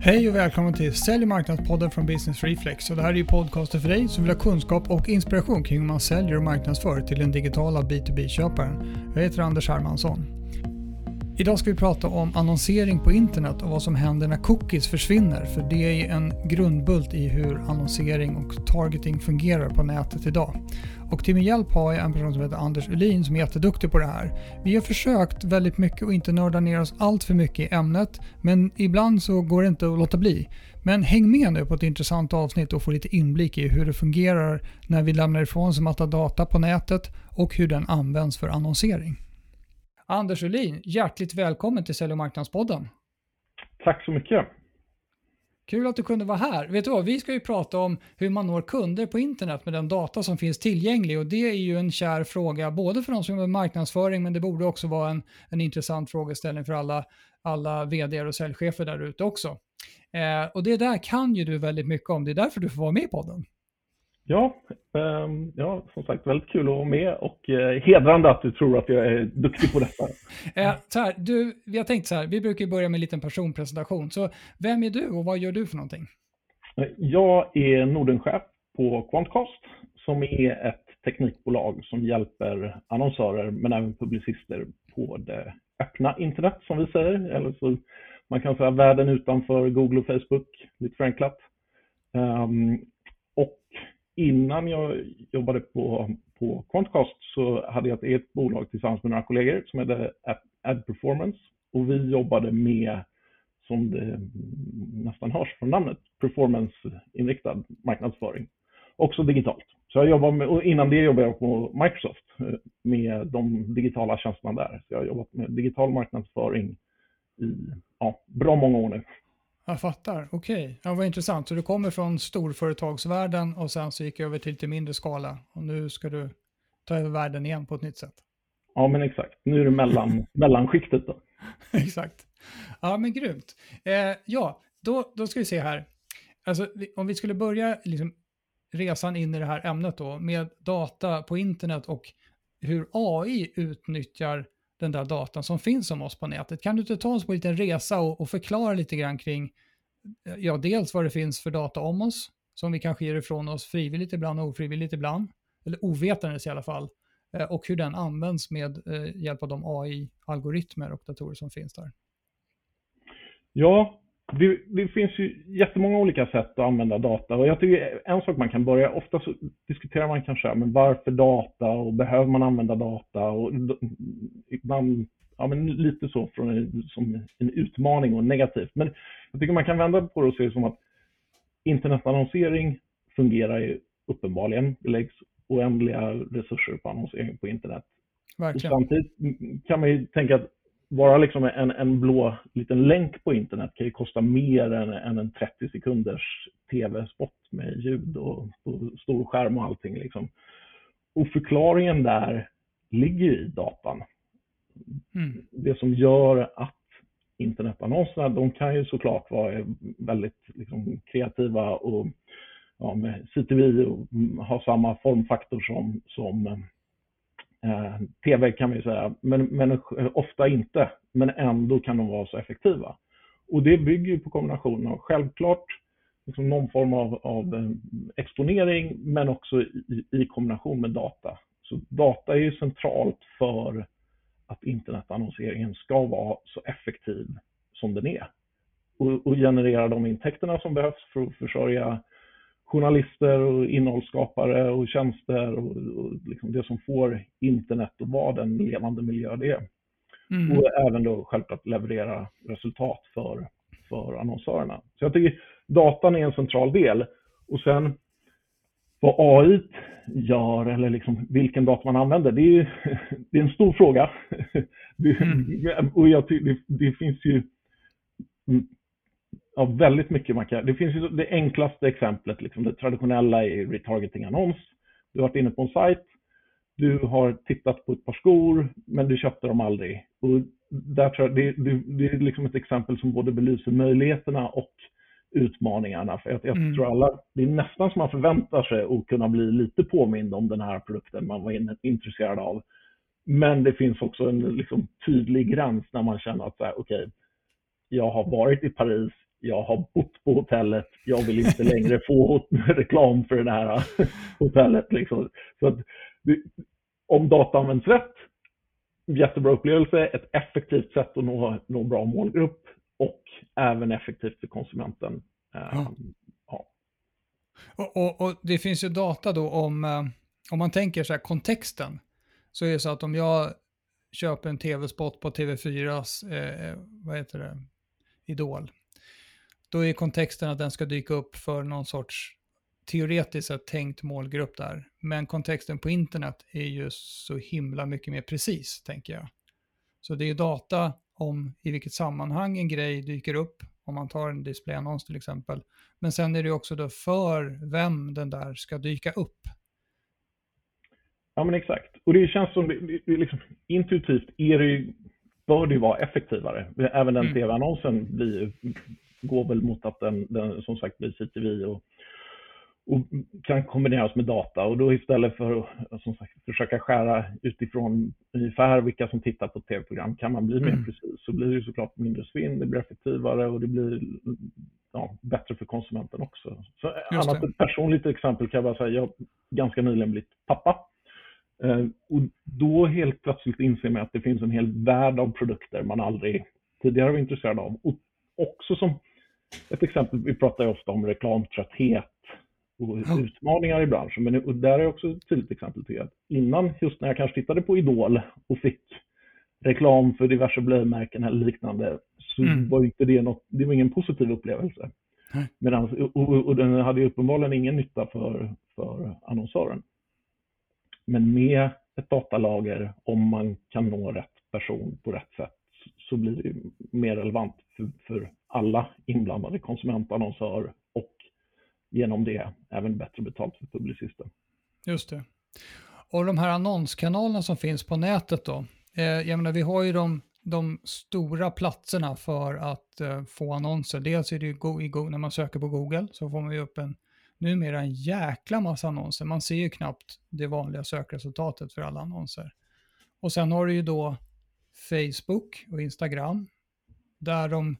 Hej och välkommen till Säljmarknadspodden från Business Reflex. Och det här är ju podcasten för dig som vill ha kunskap och inspiration kring hur man säljer och marknadsför till den digitala B2B-köparen. Jag heter Anders Hermansson. Idag ska vi prata om annonsering på internet och vad som händer när cookies försvinner. För det är en grundbult i hur annonsering och targeting fungerar på nätet idag. Och till min hjälp har jag en person som heter Anders Uhlin som är jätteduktig på det här. Vi har försökt väldigt mycket och inte nörda ner oss allt för mycket i ämnet. Men ibland så går det inte att låta bli. Men häng med nu på ett intressant avsnitt och få lite inblick i hur det fungerar när vi lämnar ifrån oss en massa data på nätet och hur den används för annonsering. Anders Uhlin, hjärtligt välkommen till Säljmarknadspodden. Tack så mycket. Kul att du kunde vara här. Vet du vad, vi ska ju prata om hur man når kunder på internet med den data som finns tillgänglig. Och det är ju en kär fråga både för de som gör marknadsföring, men det borde också vara en intressant frågeställning för alla vd:ar och säljchefer där ute också. Och det där kan ju du väldigt mycket om. Det är därför du får vara med i podden. Ja, som sagt, väldigt kul att vara med och hedrande att du tror att jag är duktig på detta. Jag tänkte så här, vi brukar börja med en liten personpresentation. Så vem är du och vad gör du för någonting? Jag är Nordenchef på Quantcast som är ett teknikbolag som hjälper annonsörer men även publicister på det öppna internet som vi säger. Eller så man kan säga världen utanför Google och Facebook, lite förenklat. Och innan jag jobbade på Quantcast så hade jag ett eget bolag tillsammans med några kollegor som hette Ad Performance. Och vi jobbade med, som det nästan hörs från namnet, performance-inriktad marknadsföring. Också digitalt. Så jag jobbade med, och innan det jobbade jag på Microsoft med de digitala tjänsterna där. Så jag har jobbat med digital marknadsföring i bra många år nu. Jag fattar, okej. Ja, vad intressant. Så du kommer från storföretagsvärlden och sen så gick över till lite mindre skala. Och nu ska du ta över världen igen på ett nytt sätt. Ja, men exakt. Nu är det mellanskiktet då. Exakt. Ja, men grymt. Då ska vi se här. Alltså, om vi skulle börja liksom, resan in i det här ämnet då. Med data på internet och hur AI utnyttjar den där datan som finns om oss på nätet. Kan du inte ta oss på en liten resa och förklara lite grann kring dels vad det finns för data om oss som vi kanske ger ifrån oss frivilligt ibland och ofrivilligt ibland, eller ovetandes i alla fall, och hur den används med hjälp av de AI-algoritmer och datorer som finns där? Ja, det finns ju jättemånga olika sätt att använda data och jag tycker en sak man kan börja, ofta så diskuterar man kanske men varför data och behöver man använda data och ibland lite så från som en utmaning och negativt, men jag tycker man kan vända på det och se det som att internetannonsering fungerar ju uppenbarligen, det läggs oändliga resurser på annonsering på internet. Verkligen. Och samtidigt kan man ju tänka att bara liksom en blå liten länk på internet kan ju kosta mer än en 30 sekunders tv-spot med ljud och stor skärm och allting. Liksom. Och förklaringen där ligger i datan. Mm. Det som gör att internetannonserna, de kan ju såklart vara väldigt liksom, kreativa och med CTV och ha samma formfaktor som TV kan man ju säga, men ofta inte, men ändå kan de vara så effektiva. Och det bygger ju på kombinationen av självklart liksom någon form av exponering, men också i kombination med data. Så data är ju centralt för att internetannonseringen ska vara så effektiv som den är. Och generera de intäkterna som behövs för att försörja journalister och innehållsskapare och tjänster och liksom det som får internet att vara den levande miljö det är. Mm. Och även då självklart leverera resultat för annonsörerna. Så jag tycker datan är en central del. Och sen vad AI gör eller liksom vilken data man använder, det är en stor fråga. Och jag tycker det finns ju väldigt mycket man kan. Det finns ju det enklaste exemplet, liksom det traditionella är retargeting-annons. Du har varit inne på en sajt, du har tittat på ett par skor, men du köpte dem aldrig. Och där tror jag, det är liksom ett exempel som både belyser möjligheterna och utmaningarna. För jag tror alla, det är nästan som man förväntar sig att kunna bli lite påmind om den här produkten man var intresserad av. Men det finns också en liksom, tydlig gräns när man känner att okej, jag har varit i Paris, jag har bott på hotellet, jag vill inte längre få reklam för det här hotellet. Liksom. Så att, om data används rätt, jättebra upplevelse, ett effektivt sätt att nå bra målgrupp och även effektivt för konsumenten. Och det finns ju data då om man tänker så här kontexten, så är det så att om jag köper en tv-spot på TV4s Idol, då är kontexten att den ska dyka upp för någon sorts teoretiskt tänkt målgrupp där. Men kontexten på internet är ju så himla mycket mer precis, tänker jag. Så det är ju data om i vilket sammanhang en grej dyker upp, om man tar en displayannons till exempel. Men sen är det också då för vem den där ska dyka upp. Ja, men exakt. Och det känns som det liksom, intuitivt bör det ju vara effektivare. Även den tv-annonsen går väl mot att den som sagt blir CTV och kan kombineras med data. Och då istället för att som sagt försöka skära utifrån ungefär vilka som tittar på tv-program, kan man bli mer precis. Så blir det såklart mindre svinn, det blir effektivare och det blir bättre för konsumenten också. Så annat ett personligt exempel kan jag bara säga, jag har ganska nyligen blivit pappa. Och då helt plötsligt inser man att det finns en hel värld av produkter man aldrig tidigare var intresserad av. Och också som ett exempel, vi pratar ju ofta om reklamtrötthet och utmaningar i branschen. Och där är också ett tydligt exempel till att innan, just när jag kanske tittade på Idol och fick reklam för diverse blöjmärken eller liknande, så var inte det var ingen positiv upplevelse. Medan, och den hade ju uppenbarligen ingen nytta för annonsören. Men med ett datalager, om man kan nå rätt person på rätt sätt, så blir det mer relevant för alla inblandade, konsument, annonsör och genom det även bättre betalt för publicisten. Just det. Och de här annonskanalerna som finns på nätet då, jag menar, vi har ju de stora platserna för att få annonser. Dels är det ju när man söker på Google så får man ju upp numera en jäkla massa annonser. Man ser ju knappt det vanliga sökresultatet för alla annonser. Och sen har du ju då Facebook och Instagram, där de,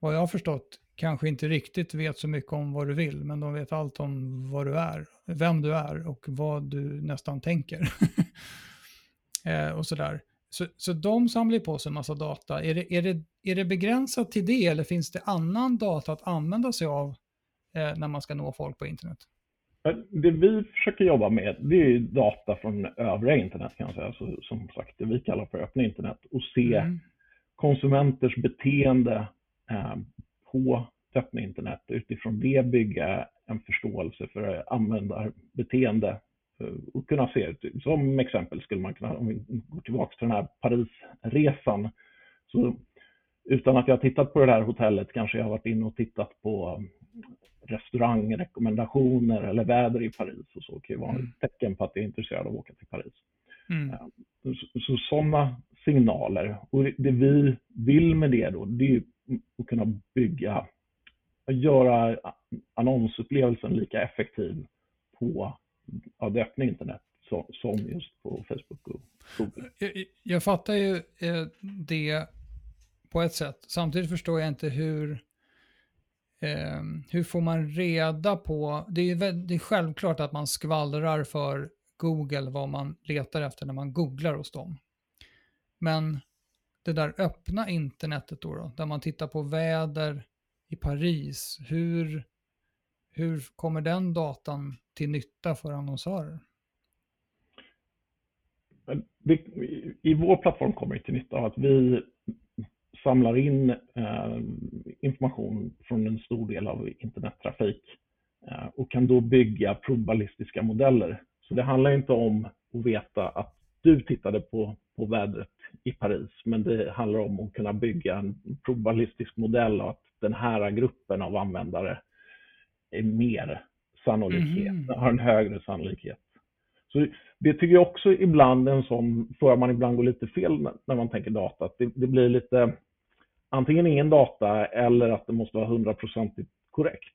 vad jag har förstått, kanske inte riktigt vet så mycket om vad du vill, men de vet allt om vad du är, vem du är och vad du nästan tänker. Och sådär. Så de samlar på sig en massa data. Är det begränsat till det, eller finns det annan data att använda sig av när man ska nå folk på internet? Det vi försöker jobba med, det är data från övriga internet, kan jag säga. Så, som sagt, det vi kallar för öppna internet, och se konsumenters beteende på öppna internet. Utifrån det bygga en förståelse för användarbeteende och kunna se ut. Som exempel skulle man kunna, om vi går tillbaka till den här Parisresan, så utan att jag har tittat på det här hotellet kanske jag har varit inne och tittat på restaurangrekommendationer eller väder i Paris, och så kan ju vara ett tecken på att jag är intresserad av att åka till Paris. Så sådana signaler, och det vi vill med det då, det är ju att kunna bygga, göra annonsupplevelsen lika effektiv på det öppna internet som just på Facebook och Google. Jag fattar ju det på ett sätt. Samtidigt förstår jag inte hur får man reda på. Det är självklart att man skvallrar för Google vad man letar efter när man googlar hos dem. Men det där öppna internetet då där man tittar på väder i Paris, hur kommer den datan till nytta för annonsörer? I vår plattform kommer det till nytta av att vi samlar in information från en stor del av internettrafik och kan då bygga probabilistiska modeller. Så det handlar inte om att veta att du tittade på vädret i Paris, men det handlar om att kunna bygga en probabilistisk modell och att den här gruppen av användare är mer sannolikhet, har en högre sannolikhet. Så det tycker jag också ibland man går lite fel när man tänker data. Att det blir lite antingen ingen data eller att det måste vara 100% korrekt.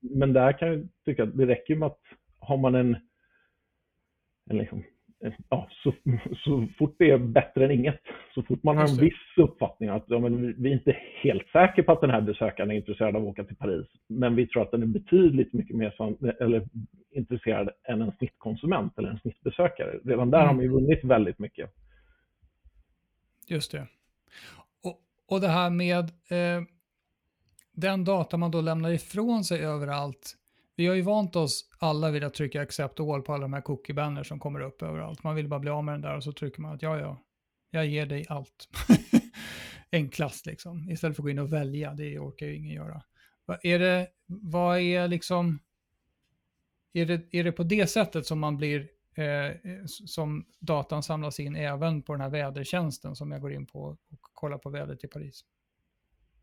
Men där kan jag tycka att det räcker med att har man en liksom ja, så fort det är bättre än inget, så fort man har en viss uppfattning att ja, men vi är inte helt säkra på att den här besökaren är intresserad av att åka till Paris, men vi tror att den är betydligt mycket mer intresserad än en snittkonsument eller en snittbesökare. Redan där har man ju vunnit väldigt mycket. Just det. Och det här med den data man då lämnar ifrån sig överallt. Vi har ju vant oss alla vid att trycka accept all på alla de här cookie-banner som kommer upp överallt. Man vill bara bli av med den där och så trycker man att ja, jag ger dig allt. Enklast liksom. Istället för att gå in och välja, det orkar ju ingen göra. Är det på det sättet som man blir, som datan samlas in även på den här vädertjänsten som jag går in på och kollar på vädret i Paris?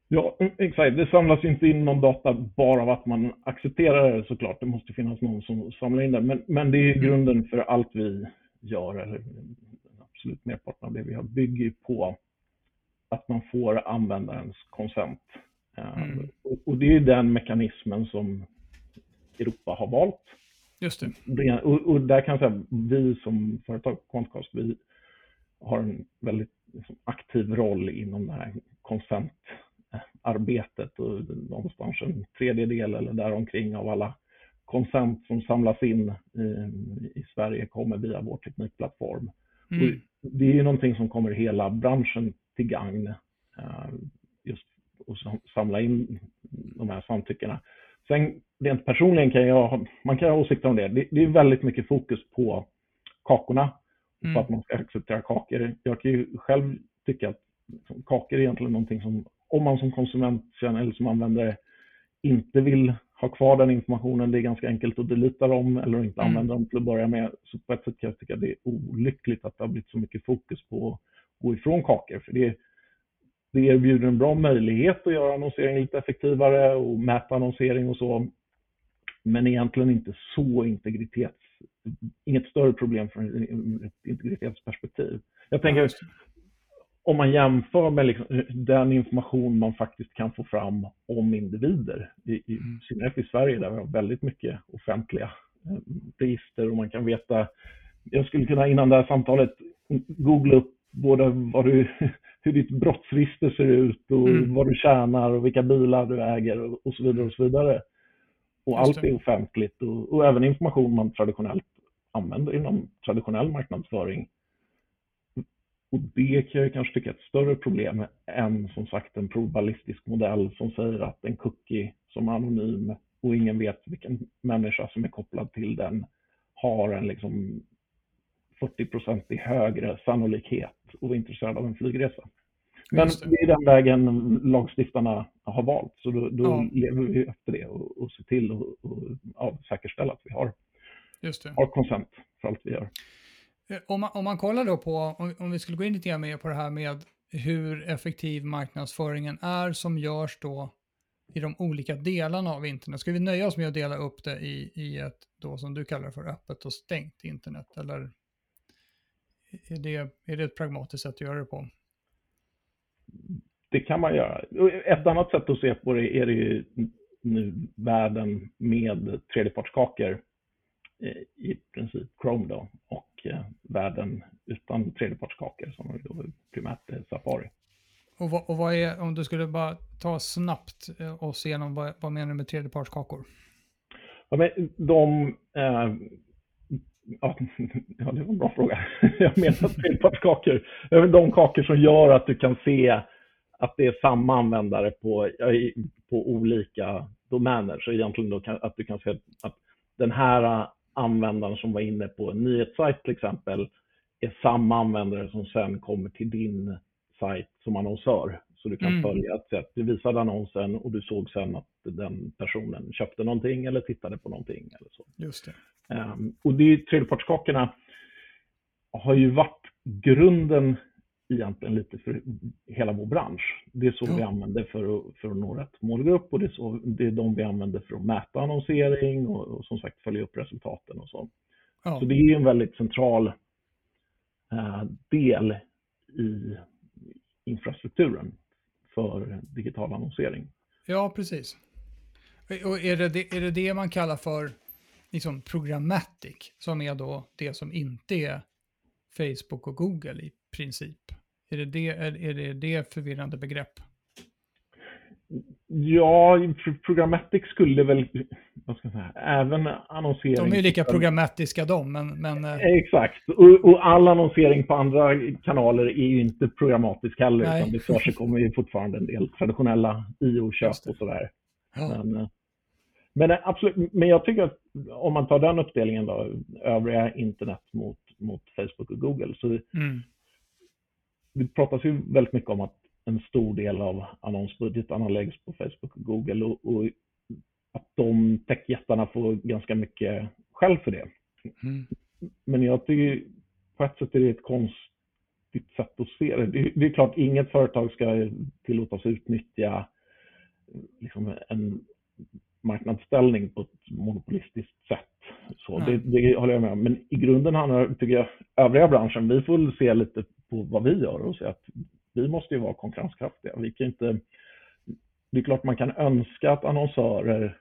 Ja, exakt. Det samlas inte in någon data bara av att man accepterar det, såklart. Det måste finnas någon som samlar in det. Men det är grunden för allt vi gör, eller absolut merparten av det vi har, bygger på att man får användarens konsent. Och det är den mekanismen som Europa har valt. Just det. Och där kan jag säga, vi som företag Quantcast, vi har en väldigt aktiv roll inom det här konsent arbetet och någonstans en tredjedel eller däromkring av alla konsent som samlas in i Sverige kommer via vår teknikplattform. Och det är ju någonting som kommer hela branschen till gagn, just att samla in de här samtyckena. Sen rent personligen kan jag ha åsikter om det. Det är väldigt mycket fokus på kakorna och på att man ska acceptera kakor. Jag kan ju själv tycka att kakor är egentligen någonting som, om man som konsument eller som användare inte vill ha kvar den informationen, det är ganska enkelt att delita dem eller inte använda dem till att börja med. Så på ett sätt kan jag tycka att det är olyckligt att det har blivit så mycket fokus på att gå ifrån kakor. För det erbjuder en bra möjlighet att göra annonsering lite effektivare och mäta annonsering och så. Men egentligen inte så inget större problem från ett integritetsperspektiv. Jag tänker, om man jämför med den information man faktiskt kan få fram om individer, i synnerhet i Sverige där vi har väldigt mycket offentliga register och man kan veta, jag skulle kunna innan det här samtalet googla upp både hur ditt brottsregister ser ut och vad du tjänar och vilka bilar du äger och så vidare och så vidare. Och allt är offentligt och även information man traditionellt använder inom traditionell marknadsföring. Och det kan jag kanske tycka är ett större problem än, som sagt, en probabilistisk modell som säger att en cookie som är anonym och ingen vet vilken människa som är kopplad till den har en 40% i högre sannolikhet och är intresserad av en flygresa. Men det är den vägen lagstiftarna har valt, så då lever vi efter det och ser till att säkerställa att vi har konsent för allt vi gör. Om man kollar då på, om vi skulle gå in lite grann mer på det här med hur effektiv marknadsföringen är som görs då i de olika delarna av internet. Ska vi nöja oss med att dela upp det i ett då som du kallar för öppet och stängt internet? Eller är det ett pragmatiskt sätt att göra det på? Det kan man göra. Ett annat sätt att se på det är det ju nu världen med tredjepartskakor. I princip Chrome då, och världen utan tredjepartskakor som då primärt är Safari. Och vad är, om du skulle bara ta snabbt oss igenom, vad menar du med tredjepartskakor? Ja, men ja, det var en bra fråga. Jag menar tredjepartskakor. De kakor som gör att du kan se att det är samma användare på olika domäner. Så egentligen då att du kan se att den här användaren som var inne på en nyhetssajt till exempel är samma användare som sen kommer till din sajt som annonsör. Så du kan följa ett sätt. Du visade annonsen och du såg sen att den personen köpte någonting eller tittade på någonting eller så. Just det. Och de tredjepartskakorna har ju varit grunden egentligen lite för hela vår bransch. Det är så vi använder för att nå rätt målgrupp, och det är de vi använder för att mäta annonsering och som sagt följa upp resultaten och så. Ja. Så det är en väldigt central del i infrastrukturen för digital annonsering. Ja, precis. Och är det man kallar för programmatic, som är då det som inte är Facebook och Google i princip? Är det förvirrande begrepp? Ja, programmatik skulle väl, vad ska jag säga, även annonsering. De är ju lika programmatiska de, men... Exakt, och all annonsering på andra kanaler är ju inte programmatisk heller. Nej. Utan det för sig kommer ju fortfarande en del traditionella IO-köp och sådär. Ja. Men absolut, men jag tycker att om man tar den uppdelningen då, övriga internet mot Facebook och Google, så det pratas ju väldigt mycket om att en stor del av annonsbudgetarna läggs på Facebook och Google och att de techjättarna får ganska mycket skäll för det. Mm. Men jag tycker på ett sätt är det ett konstigt sätt att se det. Det är klart inget företag ska tillåtas utnyttja liksom en marknadsställning på ett monopolistiskt sätt. Så det håller jag med om. Men i grunden handlar, tycker jag, övriga branschen, vi får se lite på vad vi gör och se att vi måste ju vara konkurrenskraftiga. Vi kan inte, det är klart man kan önska att annonsörer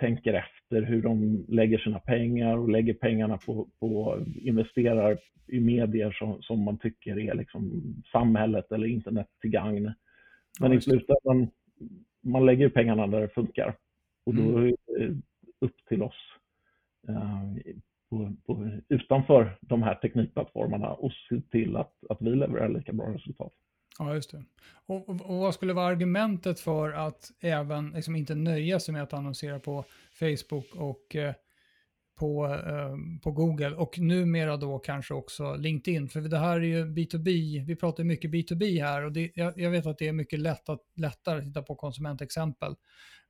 tänker efter hur de lägger sina pengar och lägger pengarna på investerar i medier som man tycker är liksom samhället eller internet till gagn. Men i slutändan man lägger pengarna där det funkar. Och då är det upp till oss utanför de här teknikplattformarna och se till att vi levererar lika bra resultat. Ja, just det. Och vad skulle vara argumentet för att även liksom inte nöja sig med att annonsera på Facebook och på Google och numera då kanske också LinkedIn? För det här är ju B2B, vi pratar mycket B2B här och jag vet att det är mycket lättare att titta på konsumentexempel.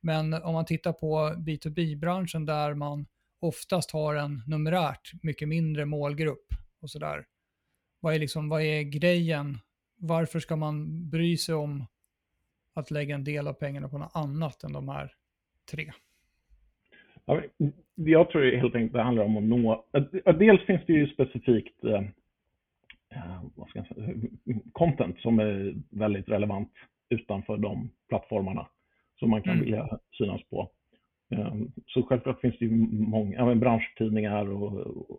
Men om man tittar på B2B-branschen där man oftast har en numerärt mycket mindre målgrupp och sådär. Vad är grejen? Varför ska man bry sig om att lägga en del av pengarna på något annat än de här tre? Jag tror helt enkelt det handlar om att nå... Dels finns det ju specifikt content som är väldigt relevant utanför de plattformarna som man kan vilja synas på. Så självklart finns det ju många branschtidningar och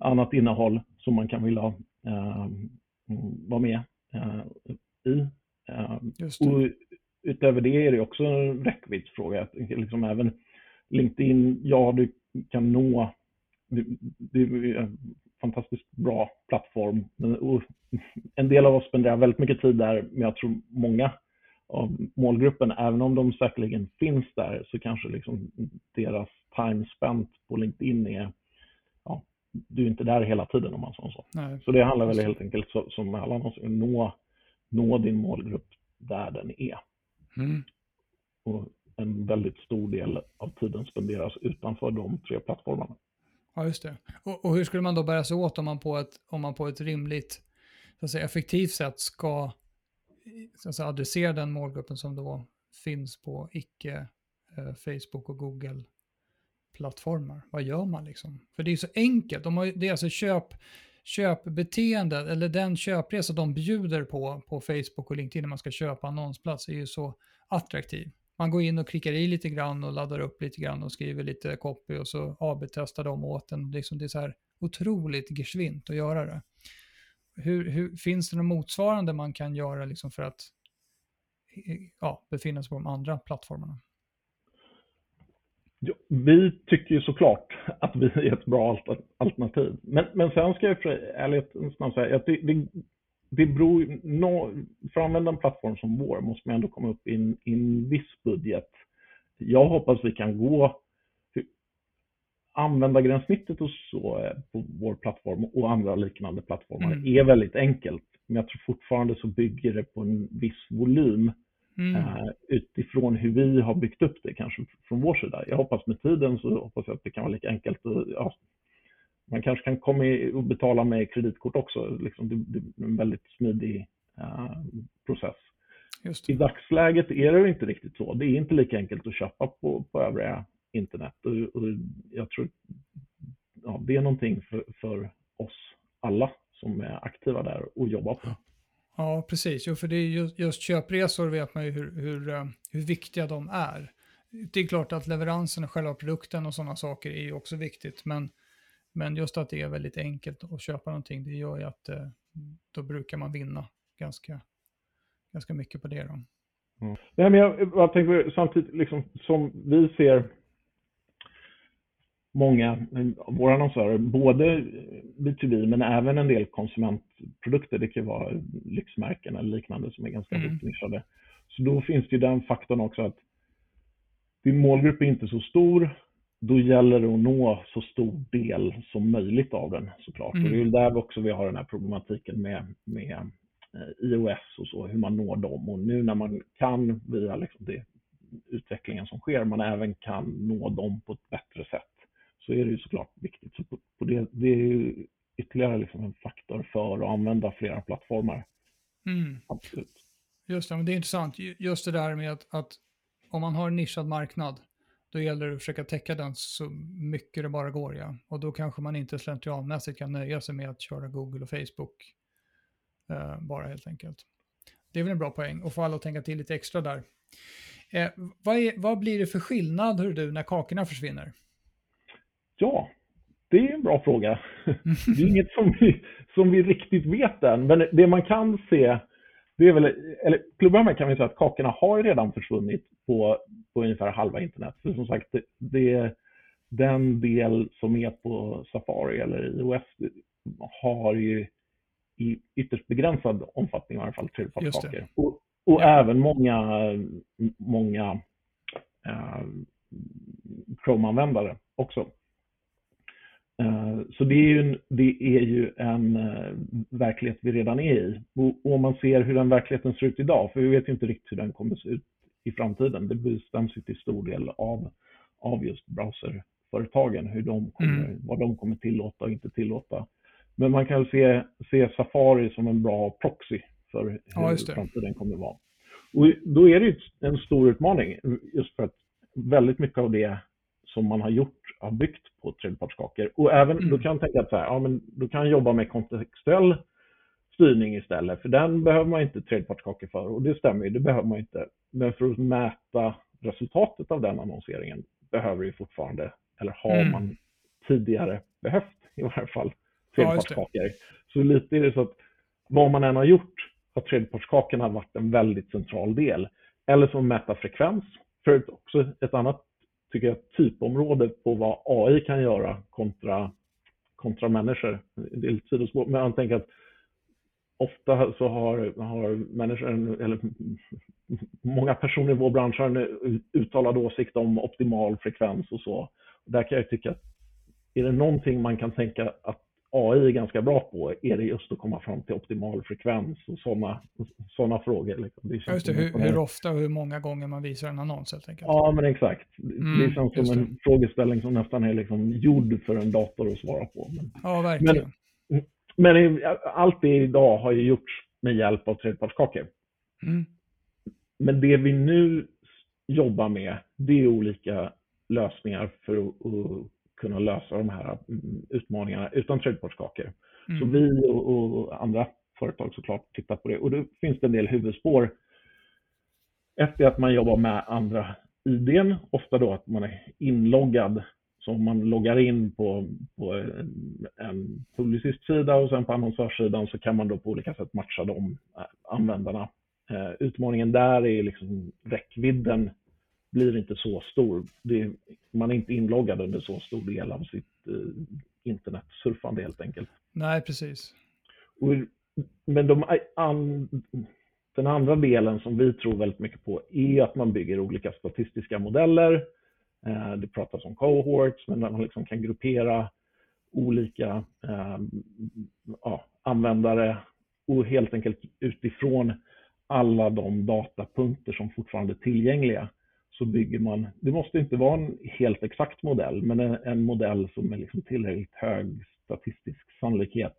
annat innehåll som man kan vilja vara med i. Och utöver det är det också en räckviddsfråga. Liksom även LinkedIn, ja du kan nå, det är en fantastiskt bra plattform. Och en del av oss spenderar väldigt mycket tid där, men jag tror många av målgruppen, även om de säkerligen finns där, så kanske liksom deras time spent på LinkedIn är, ja, du är inte där hela tiden om man säger så. Nej. Så det handlar väl helt enkelt som alla någonsin, nå din målgrupp där den är. Och en väldigt stor del av tiden spenderas utanför de tre plattformarna. Ja, just det. Och hur skulle man då bära sig åt om man på ett rimligt, så att säga, effektivt sätt ska adressera den målgruppen som då finns på icke-Facebook och Google-plattformar? Vad gör man liksom? För det är så enkelt. Det är alltså köpbeteende eller den köpresa de bjuder på Facebook och LinkedIn när man ska köpa annonsplats är ju så attraktiv. Man går in och klickar i lite grann och laddar upp lite grann och skriver lite copy och så AB-testar de åt en. Liksom det är så här otroligt geschwint att göra det. Hur finns det något motsvarande man kan göra liksom för att befinna sig på de andra plattformarna? Ja, vi tycker ju såklart att vi är ett bra alternativ. Men sen ska jag snabbt säga att det beror, för att använda en plattform som vår måste man ändå komma upp i en viss budget. Jag hoppas vi kan använda gränssnittet och så på vår plattform och andra liknande plattformar är väldigt enkelt. Men jag tror fortfarande så bygger det på en viss volym utifrån hur vi har byggt upp det kanske från vår sida. Jag hoppas med tiden att det kan vara lika enkelt. Man kanske kan komma och betala med kreditkort också. Liksom det är en väldigt smidig process. Just det. I dagsläget är det inte riktigt så. Det är inte lika enkelt att köpa på övriga internet och jag tror det är någonting för oss alla som är aktiva där och jobbar på. Ja, precis. Jo, för det är just köpresor vet man ju hur viktiga de är. Det är klart att leveransen och själva produkten och sådana saker är ju också viktigt, men Men just att det är väldigt enkelt att köpa någonting, det gör ju att då brukar man vinna ganska mycket på det då. Mm. Nej, men jag tänker samtidigt liksom, som vi ser många av våra annonsörer, både B2B men även en del konsumentprodukter, det kan vara lyxmärken eller liknande som är ganska nischade. Så då finns det ju den faktorn också att din målgrupp är inte så stor, då gäller det att nå så stor del som möjligt av den såklart. Och det är ju där också vi har den här problematiken med iOS och så, hur man når dem. Och nu när man kan via liksom det, utvecklingen som sker, man även kan nå dem på ett bättre sätt, så är det ju såklart viktigt. Så på det är ju ytterligare liksom en faktor för att använda flera plattformar. Mm. Absolut. Just det, men det är intressant. Just det där med att om man har en nischad marknad, då gäller det att försöka täcka den så mycket det bara går. Ja. Och då kanske man inte slentrianmässigt kan nöja sig med att köra Google och Facebook bara helt enkelt. Det är väl en bra poäng och få alla att tänka till lite extra där. Vad blir det för skillnad, hör du, när kakorna försvinner? Ja, det är en bra fråga. Det är inget som vi riktigt vet än. Men det man kan se, det är väl, eller till att börja med kan vi säga att kakorna har redan försvunnit på ungefär halva internet. För som sagt, det den del som är på Safari eller iOS har ju i ytterst begränsad omfattning i alla fall tillfartskakor. Och ja, även många Chrome-användare också. Så det är ju en verklighet vi redan är i. Och om man ser hur den verkligheten ser ut idag, för vi vet inte riktigt hur den kommer se ut i framtiden. Det bestäms ju till stor del av just browserföretagen, hur de kommer, vad de kommer tillåta och inte tillåta. Men man kan se Safari som en bra proxy för hur framtiden kommer att vara. Och då är det ju en stor utmaning, just för att väldigt mycket av det som man har byggt på tredjepartskakor. Och även då kan jag tänka att så här, ja, men då kan jag jobba med kontextuell styrning istället, för den behöver man inte tredjepartskakor för, och det stämmer ju, det behöver man inte. Men för att mäta resultatet av den annonseringen behöver ju fortfarande, eller har man tidigare behövt i varje fall, tredjepartskakor. Så lite är det så att vad man än har gjort har tredjepartskakorna varit en väldigt central del. Eller som mäta frekvens, för också ett annat tycker jag typområde på vad AI kan göra kontra människor. Det är lite sidospår, men jag tänker att ofta så har människor, eller många personer i vår bransch, en uttalad åsikt om optimal frekvens och så. Där kan jag tycka att är det någonting man kan tänka att AI är ganska bra på, är det just att komma fram till optimal frekvens och sådana frågor. Liksom. Det känns hur ofta och hur många gånger man visar en annons helt enkelt. Ja, men exakt. Det känns som en frågeställning som nästan är liksom gjord för en dator att svara på. Men, ja, verkligen. Men allt det idag har ju gjorts med hjälp av tredjepartskakor. Men det vi nu jobbar med, det är olika lösningar för att kunna lösa de här utmaningarna utan tredjepartskakor. Så vi och andra företag såklart tittar på det, och då finns det en del huvudspår efter att man jobbar med andra idén, ofta då att man är inloggad, så om man loggar in på en publicistsida och sen på annonsörssidan, så kan man då på olika sätt matcha de användarna. Utmaningen där är liksom räckvidden blir inte så stor. Man är inte inloggad under så stor del av sitt internetsurfande helt enkelt. Nej, precis. Men den andra delen som vi tror väldigt mycket på är att man bygger olika statistiska modeller. Det pratas om cohorts, men man liksom kan gruppera olika användare och helt enkelt utifrån alla de datapunkter som fortfarande är tillgängliga. Så bygger man, det måste inte vara en helt exakt modell, men en modell som är liksom tillräckligt hög statistisk sannolikhet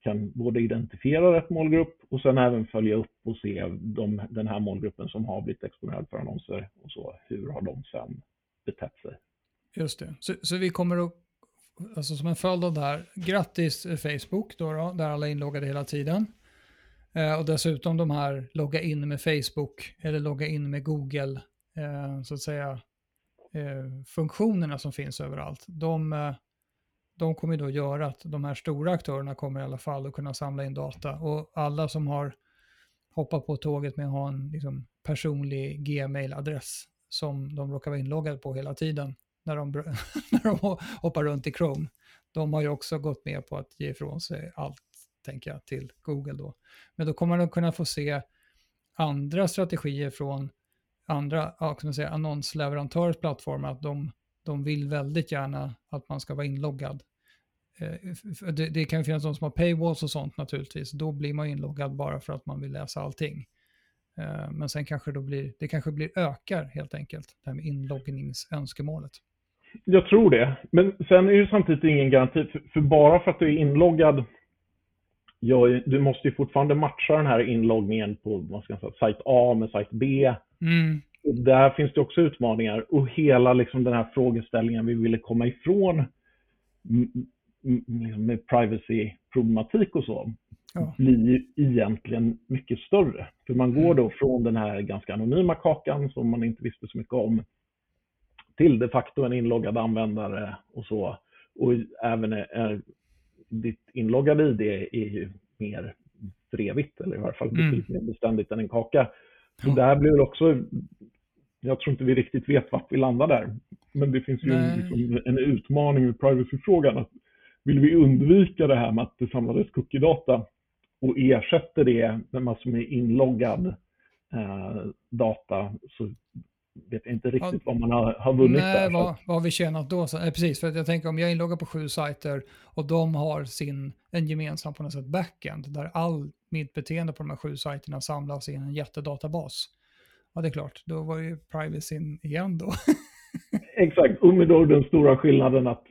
kan både identifiera rätt målgrupp och sen även följa upp och se den här målgruppen som har blivit exponerad för annonser och så, hur har de sen betett sig. Just det, så vi kommer att, alltså som en följd av det här, grattis Facebook då, där alla är inloggade hela tiden. Och dessutom de här logga in med Facebook eller logga in med Google så att säga funktionerna som finns överallt. De de kommer då göra att de här stora aktörerna kommer i alla fall att kunna samla in data. Och alla som har hoppat på tåget med att ha en liksom, personlig Gmail-adress som de råkar vara inloggade på hela tiden när de hoppar runt i Chrome. De har ju också gått med på att ge ifrån sig allt, tänker jag, till Google då. Men då kommer de kunna få se andra strategier från andra annonsleverantörers plattformar, att de vill väldigt gärna att man ska vara inloggad. Det kan finnas de som har paywalls och sånt naturligtvis. Då blir man inloggad bara för att man vill läsa allting. Men sen kanske det ökar helt enkelt, det här med inloggningsönskemålet. Jag tror det. Men sen är det samtidigt ingen garanti. För bara för att du är inloggad, du måste ju fortfarande matcha den här inloggningen på sajt A med sajt B. Mm. Där finns det också utmaningar. Och hela liksom, den här frågeställningen vi ville komma ifrån med privacy-problematik och så blir egentligen mycket större. För man går då från den här ganska anonyma kakan som man inte visste så mycket om till de facto en inloggad användare och så. Och även ditt inloggade ID är ju mer frevigt, eller i alla fall betydligt mer beständigt än en kaka. Så där blir det också, jag tror inte vi riktigt vet vart vi landar där. Men det finns ju liksom en utmaning med privacy-frågan. Att vill vi undvika det här med att det samlades cookie-data och ersätter det med massor med inloggad data, så vet jag inte riktigt vad man har vunnit där. Vad har vi tjänat då? Precis, för att jag tänker om jag inloggar på 7 sajter och de har en gemensam på något sätt backend där all mitt beteende på de här 7 sajterna samlas i en jättedatabas. Ja, det är klart. Då var ju privacyn igen då. Exakt, och med då den stora skillnaden att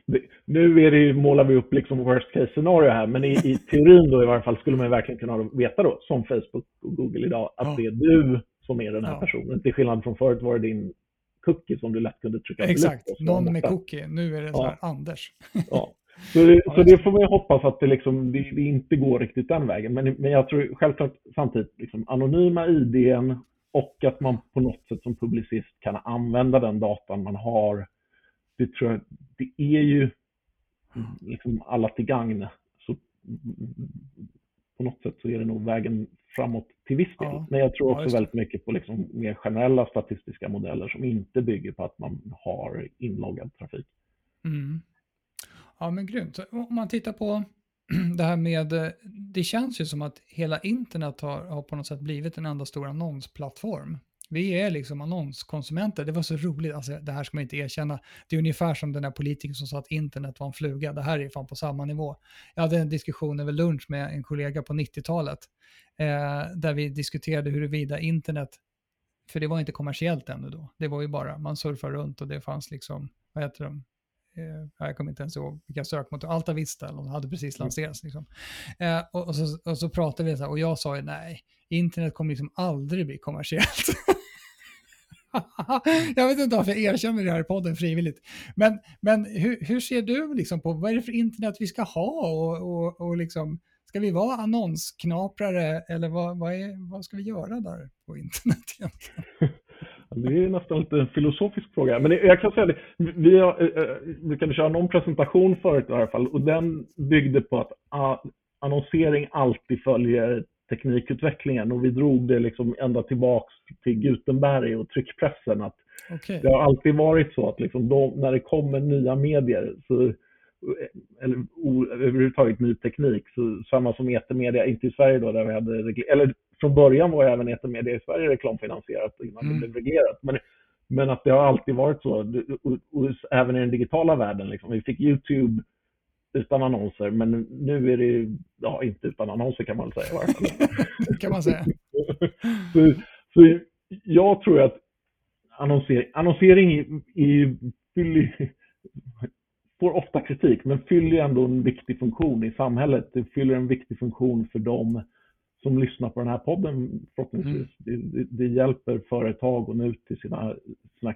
målar vi upp liksom worst case scenario här, men i teorin då i varje fall skulle man verkligen kunna veta då, som Facebook och Google idag, att det är du som är den här personen. Till skillnad från förut var det din cookie som du lätt kunde trycka på. Exakt, någon med cookie, nu är det så här Anders. Ja. Så det får man hoppas att det, liksom, det inte går riktigt den vägen, men jag tror självklart samtidigt liksom, anonyma IDn och att man på något sätt som publicist kan använda den datan man har. Det tror jag, det är ju liksom alla till gagn. Så på något sätt så är det nog vägen framåt till viss del. Ja. Men jag tror också väldigt mycket på liksom mer generella statistiska modeller som inte bygger på att man har inloggad trafik. Mm. Ja, men grymt. Om man tittar på det här med, det känns ju som att hela internet har på något sätt blivit en enda stor annonsplattform. Vi är liksom annonskonsumenter. Det var så roligt, alltså det här ska man inte erkänna. Det är ungefär som den där politiken som sa att internet var en fluga. Det här är fan på samma nivå. Jag hade en diskussion över lunch med en kollega på 90-talet. Där vi diskuterade huruvida internet, för det var inte kommersiellt ännu då. Det var ju bara, man surfar runt och det fanns liksom, vad heter de? Jag kommer inte ens ihåg vilka sökmotor, Alta Vista, de hade precis lanserats liksom. Och så pratade vi så här, och jag sa ju nej, internet kommer liksom aldrig bli kommersiellt. Jag vet inte varför jag erkänner det här i podden frivilligt, men hur ser du liksom på, vad är det för internet vi ska ha, och liksom, ska vi vara annonsknaprare eller vad ska vi göra där på internet egentligen? Det är nästan lite en filosofisk fråga. Men jag kan säga det. Vi kan köra någon presentation förut i alla fall. Och den byggde på att annonsering alltid följer teknikutvecklingen. Och vi drog det liksom ända tillbaks till Gutenberg och tryckpressen. Att det har alltid varit så att liksom när det kommer nya medier så, eller överhuvudtaget ny teknik, så samma som etermedia, inte i Sverige då där vi hade från början var även etermedia i Sverige reklamfinansierat innan det blev reglerat, men att det har alltid varit så, och även i den digitala världen liksom. Vi fick YouTube utan annonser, men nu är det inte utan annonser kan man säga. Kan man säga. så jag tror att annonsering får ofta kritik, men fyller ändå en viktig funktion i samhället. Det fyller en viktig funktion för dem som lyssnar på den här podden förhoppningsvis. Det hjälper företag att nå ut till sina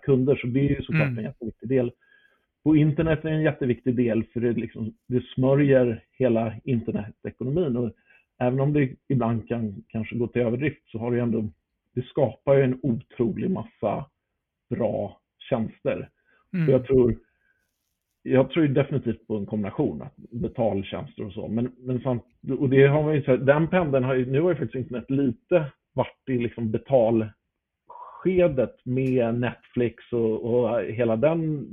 kunder, så det är ju såklart en jätteviktig del. På internet är en jätteviktig del, för det smörjer hela internetekonomin, och även om det ibland kanske gå till överdrift, så har det ändå, det skapar ju en otrolig massa bra tjänster. Så jag tror Jag tror ju definitivt på en kombination, betaltjänster och så, men samt, och det har man ju så, den pendeln har ju, nu har ju faktiskt internet lite varit i liksom betalskedet med Netflix och hela den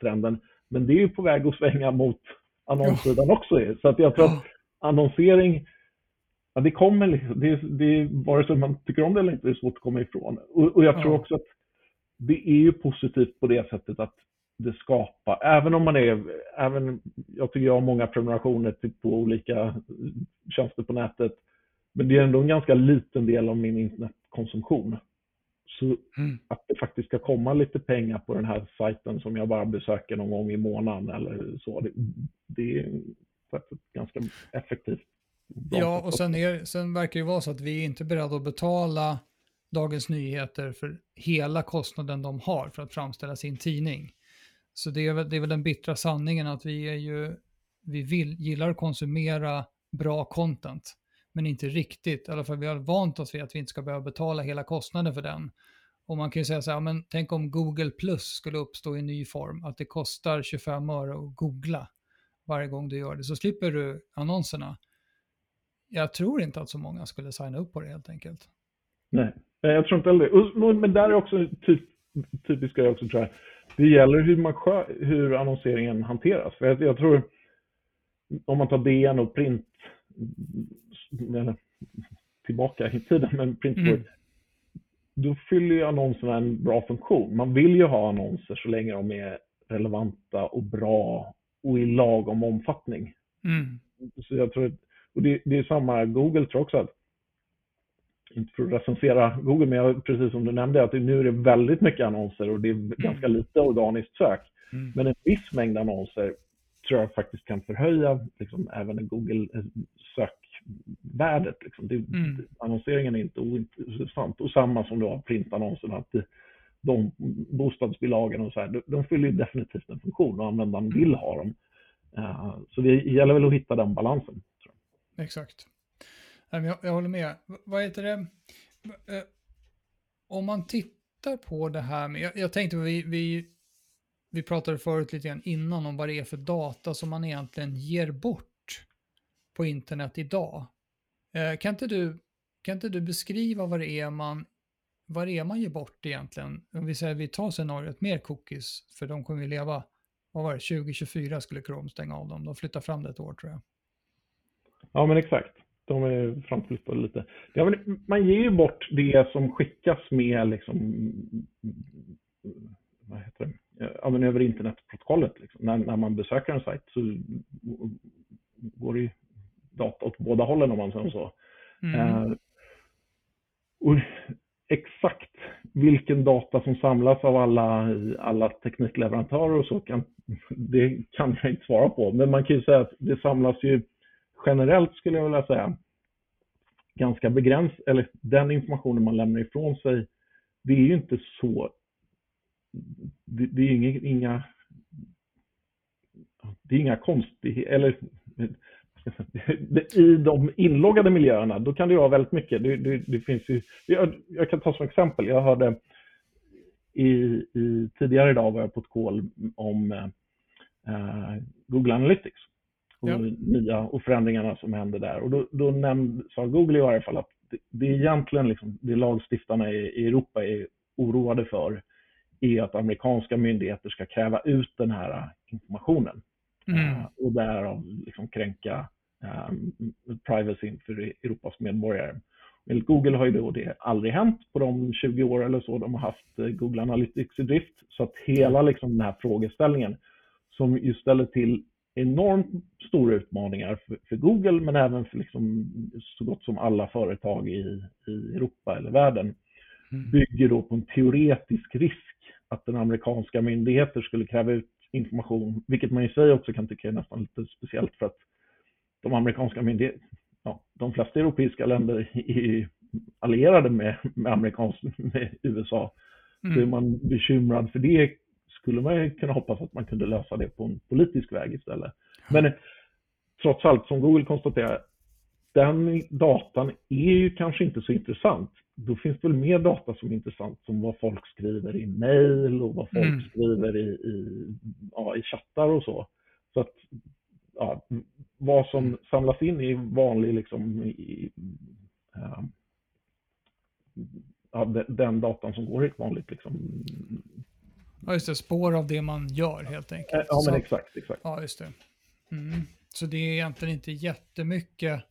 trenden, men det är ju på väg att svänga mot annonssidan också, så att jag tror att annonsering, ja, det kommer liksom, det vare sig man tycker om det eller inte, det är svårt att komma ifrån, och jag tror också att det är ju positivt på det sättet att det skapar, även om man är, även jag tycker jag har många prenumerationer typ på olika tjänster på nätet, men det är ändå en ganska liten del av min internetkonsumtion, så att det faktiskt ska komma lite pengar på den här sajten som jag bara besöker någon gång i månaden eller så, det är faktiskt ganska effektivt. Ja, och sen verkar det vara så att vi är inte beredda att betala Dagens Nyheter för hela kostnaden de har för att framställa sin tidning. Så det är väl den bittra sanningen att vi gillar att konsumera bra content, men inte riktigt, i alla fall vi har vant oss vid att vi inte ska behöva betala hela kostnaden för den. Och man kan ju säga så här, men tänk om Google Plus skulle uppstå i ny form, att det kostar 25 öre att googla varje gång du gör det, så slipper du annonserna. Jag tror inte att så många skulle signa upp på det helt enkelt. Nej, jag tror inte heller. Men där är också typiskt, jag också tror jag. Det gäller hur annonseringen hanteras. För jag tror, om man tar DN och print, eller tillbaka i tiden, men printboard, då fyller ju annonserna en bra funktion. Man vill ju ha annonser så länge de är relevanta och bra och i lagom omfattning. Så jag tror, och det är samma Google, tror jag också, att inte för att recensera Google, men jag, precis som du nämnde, att nu är det väldigt mycket annonser och det är ganska lite organiskt sök. Men en viss mängd annonser tror jag faktiskt kan förhöja liksom, även Google sökvärdet. Liksom. Annonseringen är inte ointressant. Och samma som du har printannonserna, att de bostadsbilagen och så här, de fyller ju definitivt en funktion och användaren vill ha dem. Så det gäller väl att hitta den balansen, tror jag. Exakt. Jag håller med. Vad heter det? Om man tittar på det här med... Jag tänkte att vi pratade förut lite grann innan om vad det är för data som man egentligen ger bort på internet idag. Kan inte du beskriva vad det är man ger bort egentligen? Om vi säger att vi tar scenariot mer cookies, för de kommer ju leva... Vad var det? 2024 skulle Chrome stänga av dem. De flyttar fram det ett år, tror jag. Ja, men exakt. De är framflyttade lite. Man ger ju bort det som skickas med liksom, vad heter det? Ja, men över internetprotokollet. Liksom. När man besöker en sajt så går det ju data åt båda hållen, om man säger så. Och exakt vilken data som samlas av alla teknikleverantörer och så, det kan jag inte svara på. Men man kan ju säga att det samlas ju generellt, skulle jag vilja säga, ganska begränsat, eller den informationen man lämnar ifrån sig, det är ju inte så, det är ju inga konstigheter, eller i de inloggade miljöerna, då kan det ju vara väldigt mycket, det finns ju, jag kan ta som exempel, jag hörde tidigare idag, var jag på ett call om Google Analytics. Nya och förändringarna som händer där. Och då sa Google i varje fall att det är egentligen liksom, det lagstiftarna i Europa är oroade för är att amerikanska myndigheter ska kräva ut den här informationen. Och därav liksom kränka privacy för Europas medborgare. Enligt Google har ju då det aldrig hänt på de 20 år eller så de har haft Google Analytics i drift. Så att hela liksom, den här frågeställningen som ju ställer till enormt stora utmaningar för Google, men även för liksom så gott som alla företag i Europa eller världen, bygger då på en teoretisk risk att den amerikanska myndigheter skulle kräva ut information, vilket man i sig också kan tycka är nästan lite speciellt, för att de amerikanska myndigheterna, de flesta europeiska länder är allierade med USA. Så är man bekymrad för det, skulle man kunna hoppas att man kunde lösa det på en politisk väg istället. Men trots allt, som Google konstaterar, den datan är ju kanske inte så intressant. Då finns det väl mer data som är intressant, som vad folk skriver i mejl och vad folk skriver i chattar och så. Så att vad som samlas in i vanlig den datan som går helt vanligt Ja, just det, spår av det man gör helt enkelt. Ja, men exakt. Ja, just det. Mm. Så det är egentligen inte jättemycket,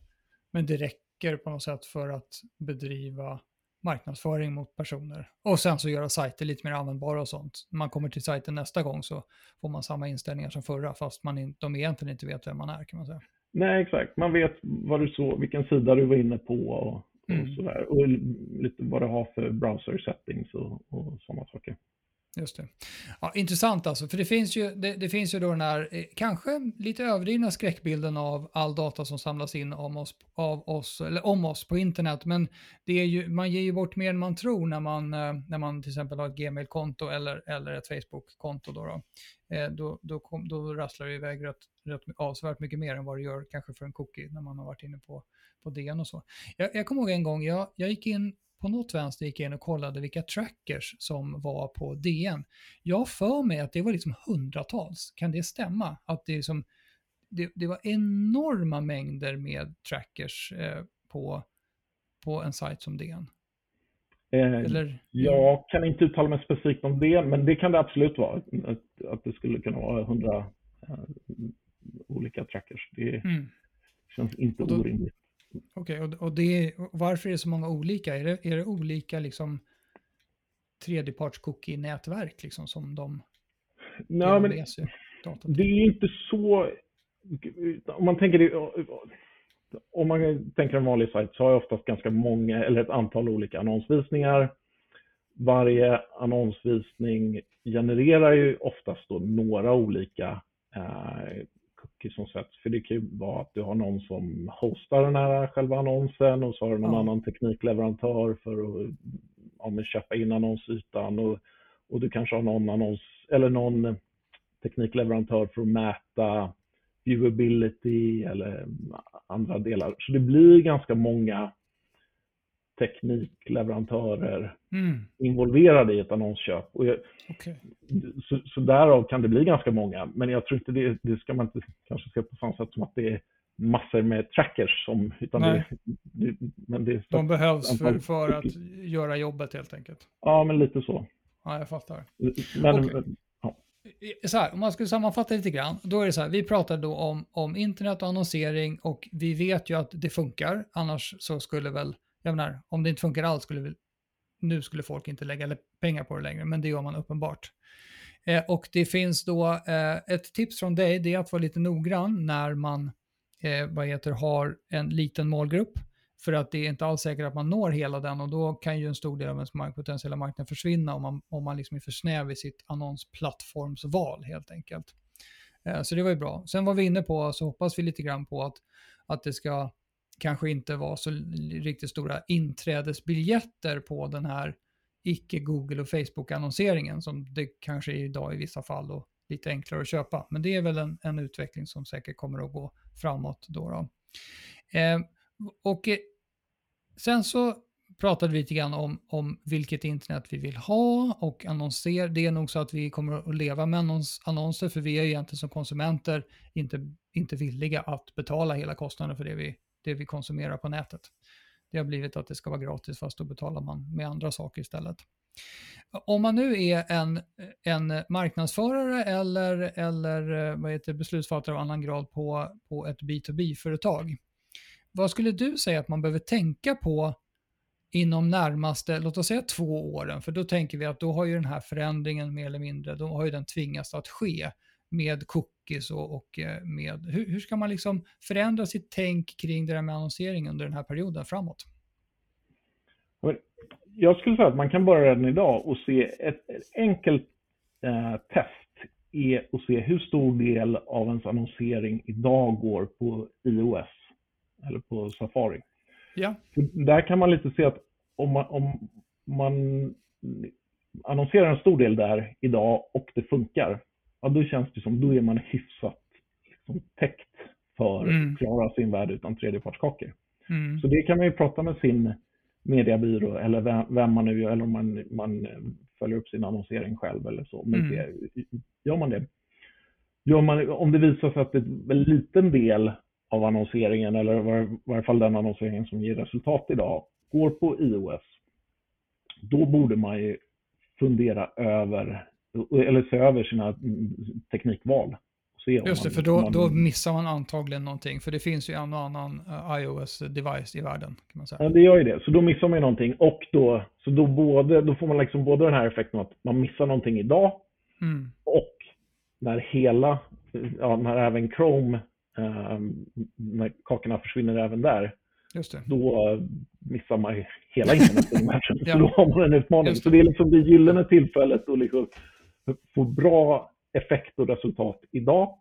men det räcker på något sätt för att bedriva marknadsföring mot personer. Och sen så göra sajter lite mer användbara och sånt. När man kommer till sajten nästa gång så får man samma inställningar som förra, fast de egentligen inte vet vem man är, kan man säga. Nej, exakt. Man vet vad du såg, vilken sida du var inne på och sådär. Och lite vad du har för browser settings och sådana saker. Just det. Ja, intressant alltså, för det finns ju då den här kanske lite överdrivna skräckbilden av all data som samlas in om oss på internet, men det är ju, man ger ju bort mer än man tror när man till exempel har ett Gmail-konto eller ett Facebook-konto då rasslar det iväg rätt avsevärt mycket mer än vad det gör kanske för en cookie när man har varit inne på DN och så. Jag kommer ihåg en gång jag gick in på något vänster, gick jag in och kollade vilka trackers som var på DN. Jag för mig att det var liksom hundratals. Kan det stämma? Att det var enorma mängder med trackers på en sajt som DN? Eller? Jag kan inte uttala mig specifikt om DN, men det kan det absolut vara. Att det skulle kunna vara 100 olika trackers. Det känns inte orimligt. Okej, och varför är det så många olika? Är det olika tredjeparts cookie-nätverk som de läser data till? Det är inte så... Om man tänker en vanlig sajt så har jag oftast ganska många eller ett antal olika annonsvisningar. Varje annonsvisning genererar ju oftast då några olika som sätts. För det kan ju vara att du har någon som hostar den här själva annonsen och så har du någon annan teknikleverantör för att köpa in annonsytan och du kanske har någon annons eller någon teknikleverantör för att mäta viewability eller andra delar. Så det blir ganska många teknikleverantörer involverade i ett annonsköp. Och så därav kan det bli ganska många. Men jag tror inte det ska man inte kanske se på samma sätt som att det är massor med trackers. De behövs för att göra jobbet helt enkelt. Ja, men lite så. Ja, jag fattar. Så här, om man skulle sammanfatta lite grann, då är det så här, vi pratade då om internet och annonsering och vi vet ju att det funkar, annars så skulle väl om det inte funkar alls skulle folk inte lägga pengar på det längre, men det gör man uppenbart. Och det finns då ett tips från dig, det är att vara lite noggrann när man har en liten målgrupp, för att det är inte alls säkert att man når hela den och då kan ju en stor del av ens potentiella marknad försvinna om man är för snäv i sitt annonsplattformsval helt enkelt. Så det var ju bra. Sen var vi inne på, så hoppas vi lite grann på att det ska kanske inte var så riktigt stora inträdesbiljetter på den här icke-Google- och Facebook-annonseringen som det kanske är idag i vissa fall och lite enklare att köpa. Men det är väl en utveckling som säkert kommer att gå framåt då. Och sen så pratade vi lite grann om vilket internet vi vill ha och annonser. Det är nog så att vi kommer att leva med annonser, för vi är ju egentligen som konsumenter inte villiga att betala hela kostnaden för det vi konsumerar på nätet. Det har blivit att det ska vara gratis, fast då betalar man med andra saker istället. Om man nu är en marknadsförare eller beslutsfattare av annan grad på ett B2B-företag, vad skulle du säga att man behöver tänka på inom närmaste, låt oss säga 2 åren, för då tänker vi att då har ju den här förändringen mer eller mindre, då har ju den tvingats att ske med cookies och med... Hur ska man förändra sitt tänk kring det här med annonsering under den här perioden framåt? Jag skulle säga att man kan börja redan idag och se ett enkelt test är att se hur stor del av ens annonsering idag går på iOS eller på Safari. Ja. Där kan man lite se att om man annonserar en stor del där idag och det funkar, ja, då känns det som då är man hyfsat täckt för att klara sin värld utan tredjepartskakor. Mm. Så det kan man ju prata med sin mediebyrå eller vem man nu gör, eller om man följer upp sin annonsering själv eller så. Men gör man det, om det visar sig att en liten del av annonseringen, eller i varje fall den annonseringen som ger resultat idag, går på iOS, då borde man ju fundera över eller se över sina teknikval. Just det, för då missar man antagligen någonting, för det finns ju en och annan iOS-device i världen, kan man säga. Ja, det gör ju det, så då missar man ju någonting, och då får man liksom både den här effekten att man missar någonting idag, och när även Chrome, när kakorna försvinner även där, just det, då missar man ju hela internet-matchen. Så då har man en utmaning. Så det är liksom det gyllene tillfället att liksom få bra effekt och resultat idag,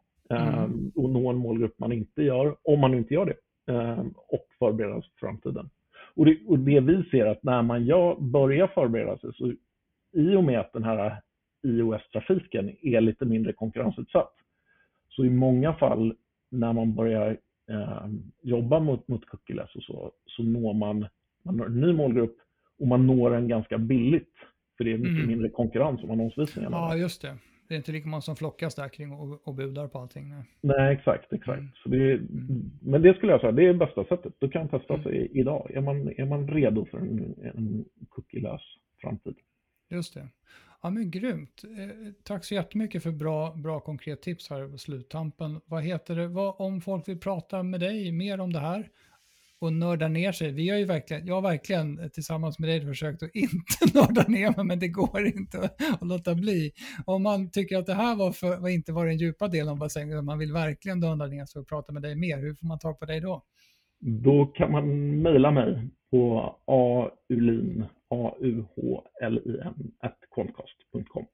och nå en målgrupp man inte gör, om man inte gör det, och förbereda sig för framtiden. Och det vi ser att när man börjar förbereda sig, så i och med att den här iOS-trafiken är lite mindre konkurrensutsatt, så i många fall när man börjar jobba mot cookieless och så når man når en ny målgrupp, och man når den ganska billigt, för det är mycket mindre konkurrens om annonsvisningarna. Ja, just det. Det är inte lika många som flockas där kring och budar på allting. Nej, exakt. Så men det skulle jag säga, det är bästa sättet. Du kan testa sig idag. Är man redo för en cookielös framtid? Just det. Ja, men grymt. Tack så jättemycket för bra konkret tips här på sluttampen. Vad heter det? Om folk vill prata med dig mer om det här och nörda ner sig. Jag har verkligen tillsammans med dig försökt att inte nörda ner mig, men det går inte att låta bli. Om man tycker att det här var inte den djupa delen av bassängen, om man vill verkligen nörda ner sig och prata med dig mer, hur får man tag på dig då? Då kan man mejla mig på auhlin@quantcast.com.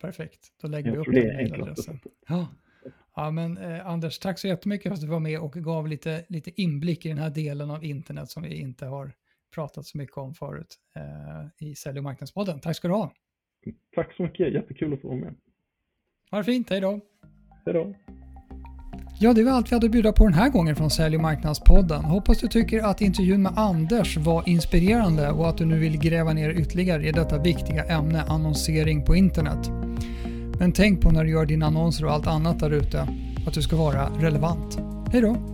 Perfekt, då lägger vi upp den adressen. Ja, men Anders, tack så jättemycket för att du var med och gav lite inblick i den här delen av internet som vi inte har pratat så mycket om förut i Sälj- och marknadspodden. Tack ska du ha. Tack så mycket, jättekul att få vara med. Ha det fint, hej då. Hej då. Ja, det var allt vi hade att bjuda på den här gången från Sälj- och marknadspodden. Hoppas du tycker att intervjun med Anders var inspirerande och att du nu vill gräva ner ytterligare i detta viktiga ämne, annonsering på internet. Men tänk på när du gör dina annonser och allt annat där ute att du ska vara relevant. Hej då!